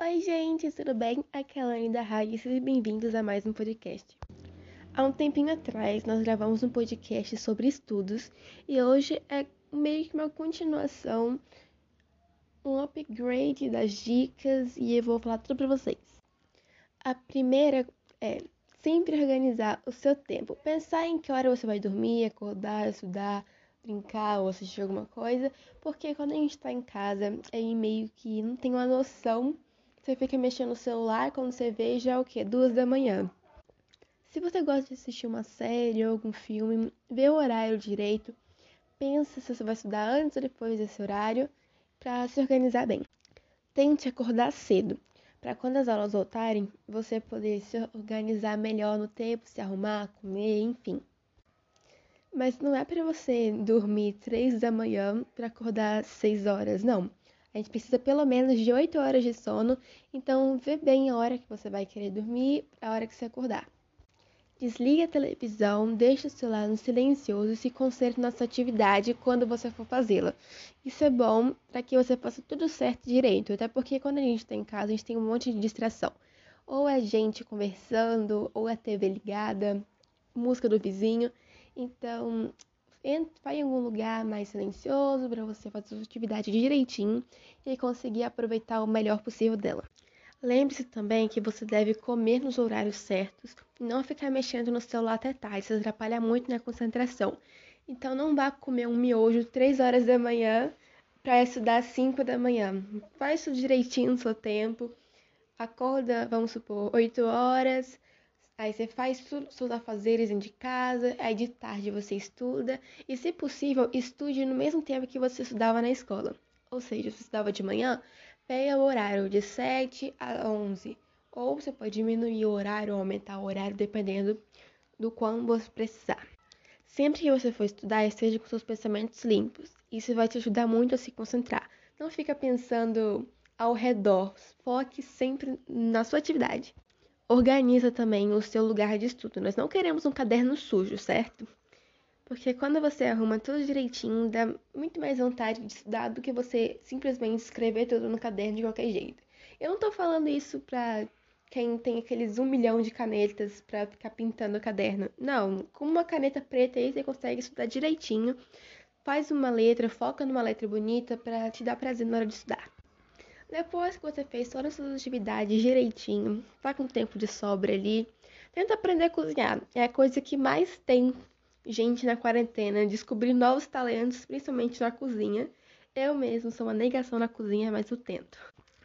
Oi gente, tudo bem? Aqui é a Lani da RAG e sejam bem-vindos a mais um podcast. Há um tempinho atrás nós gravamos um podcast sobre estudos e hoje é meio que uma continuação, um upgrade das dicas e eu vou falar tudo pra vocês. A primeira é sempre organizar o seu tempo, pensar em que hora você vai dormir, acordar, estudar, brincar ou assistir alguma coisa, porque quando a gente tá em casa aí meio que não tem uma noção. Você fica mexendo no celular, quando você vê, já é o quê? 2 da manhã. Se você gosta de assistir uma série ou algum filme, vê o horário direito, pensa se você vai estudar antes ou depois desse horário, para se organizar bem. Tente acordar cedo, para quando as aulas voltarem, você poder se organizar melhor no tempo, se arrumar, comer, enfim. Mas não é para você dormir 3 da manhã para acordar 6 horas, não. A gente precisa pelo menos de 8 horas de sono, então vê bem a hora que você vai querer dormir, a hora que você acordar. Desliga a televisão, deixa o celular no silencioso e se concentre na sua atividade quando você for fazê-la. Isso é bom para que você faça tudo certo e direito, até porque quando a gente está em casa a gente tem um monte de distração. Ou é gente conversando, ou é TV ligada, música do vizinho, então... Vai em algum lugar mais silencioso para você fazer sua atividade direitinho e conseguir aproveitar o melhor possível dela. Lembre-se também que você deve comer nos horários certos e não ficar mexendo no celular até tarde, isso atrapalha muito na concentração. Então não vá comer um miojo 3 horas da manhã para estudar 5 da manhã. Faz isso direitinho no seu tempo, acorda, vamos supor, 8 horas... Aí você faz seus afazeres de casa, aí de tarde você estuda e, se possível, estude no mesmo tempo que você estudava na escola. Ou seja, se estudava de manhã, pega o horário de 7 a 11. Ou você pode diminuir o horário ou aumentar o horário, dependendo do quanto você precisar. Sempre que você for estudar, esteja com seus pensamentos limpos. Isso vai te ajudar muito a se concentrar. Não fica pensando ao redor, foque sempre na sua atividade. Organiza também o seu lugar de estudo. Nós não queremos um caderno sujo, certo? Porque quando você arruma tudo direitinho, dá muito mais vontade de estudar do que você simplesmente escrever tudo no caderno de qualquer jeito. Eu não tô falando isso pra quem tem aqueles 1 milhão de canetas pra ficar pintando o caderno. Não, com uma caneta preta aí você consegue estudar direitinho. Faz uma letra, foca numa letra bonita pra te dar prazer na hora de estudar. Depois que você fez todas as suas atividades direitinho, tá com tempo de sobra ali, tenta aprender a cozinhar. É a coisa que mais tem gente na quarentena, descobrir novos talentos, principalmente na cozinha. Eu mesmo sou uma negação na cozinha, mas eu tento.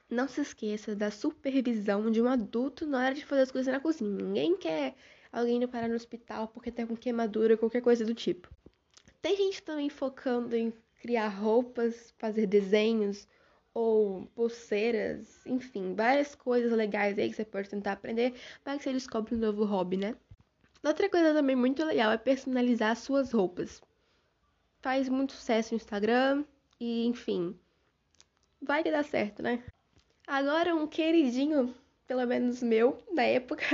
Não se esqueça da supervisão de um adulto na hora de fazer as coisas na cozinha. Ninguém quer alguém não parar no hospital porque tá com queimadura, qualquer coisa do tipo. Tem gente também focando em criar roupas, fazer desenhos... ou pulseiras, enfim, várias coisas legais aí que você pode tentar aprender, para que você descobre um novo hobby, né? Outra coisa também muito legal é personalizar suas roupas. Faz muito sucesso no Instagram e, enfim, vai que dá certo, né? Agora um queridinho, pelo menos meu, da época,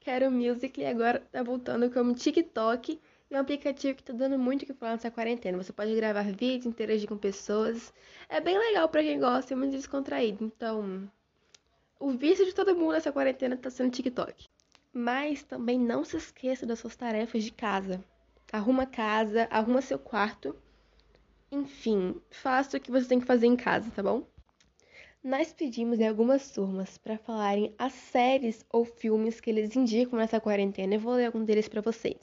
que era o Musically, agora tá voltando como TikTok, é um aplicativo que tá dando muito o que falar nessa quarentena. Você pode gravar vídeo, interagir com pessoas. É bem legal pra quem gosta, é muito descontraído. Então, o vício de todo mundo nessa quarentena tá sendo TikTok. Mas também não se esqueça das suas tarefas de casa. Arruma casa, arruma seu quarto. Enfim, faça o que você tem que fazer em casa, tá bom? Nós pedimos em algumas turmas pra falarem as séries ou filmes que eles indicam nessa quarentena. Eu vou ler algum deles pra vocês.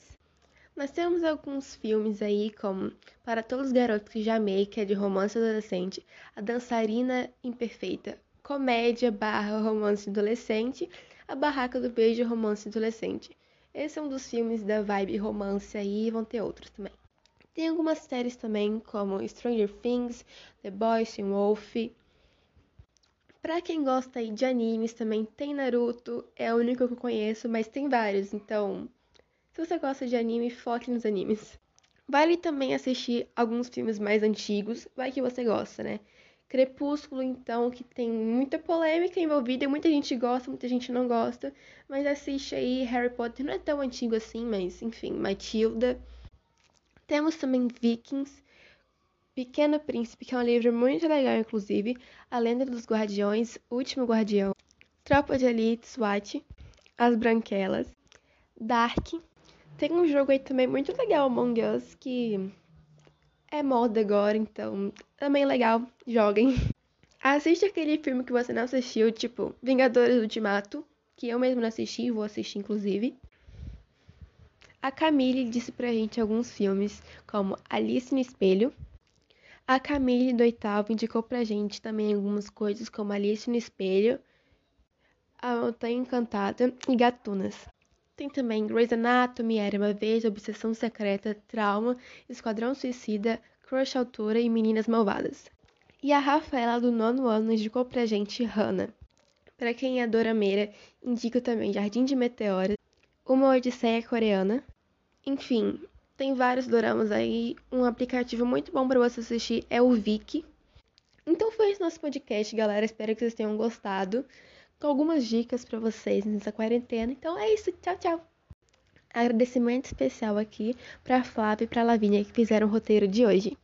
Nós temos alguns filmes aí, como Para Todos os Garotos que Já Amei, que é de romance adolescente, A Dançarina Imperfeita, comédia / romance adolescente, A Barraca do Beijo, romance adolescente. Esse é um dos filmes da vibe romance aí, e vão ter outros também. Tem algumas séries também, como Stranger Things, The Boys, Wolf. Pra quem gosta aí de animes também, tem Naruto, é o único que eu conheço, mas tem vários, então... Se você gosta de anime, foque nos animes. Vale também assistir alguns filmes mais antigos, vai que você gosta, né? Crepúsculo, então, que tem muita polêmica envolvida, muita gente gosta, muita gente não gosta, mas assiste aí. Harry Potter não é tão antigo assim, mas enfim, Matilda. Temos também Vikings, Pequeno Príncipe, que é um livro muito legal, inclusive, A Lenda dos Guardiões, O Último Guardião, Tropa de Elite, SWAT, As Branquelas, Dark. Tem um jogo aí também muito legal, Among Us, que é moda agora, então também legal, joguem. Assiste aquele filme que você não assistiu, tipo Vingadores do Ultimato, que eu mesmo não assisti e vou assistir, inclusive. A Camille disse pra gente alguns filmes, como Alice no Espelho. A Camille, do oitavo, indicou pra gente também algumas coisas, como Alice no Espelho, A Montanha Encantada e Gatunas. Tem também Grey's Anatomy, Era uma Vez, Obsessão Secreta, Trauma, Esquadrão Suicida, Crush Altura e Meninas Malvadas. E a Rafaela, do nono ano, indicou pra gente Hannah. Pra quem adora Meira, indico também Jardim de Meteoras, Uma Odisseia Coreana. Enfim, tem vários doramas aí. Um aplicativo muito bom pra você assistir é o Viki. Então foi esse nosso podcast, galera. Espero que vocês tenham gostado, com algumas dicas pra vocês nessa quarentena. Então é isso. Tchau, tchau. Agradecimento especial aqui pra Flávia e pra Lavínia, que fizeram o roteiro de hoje.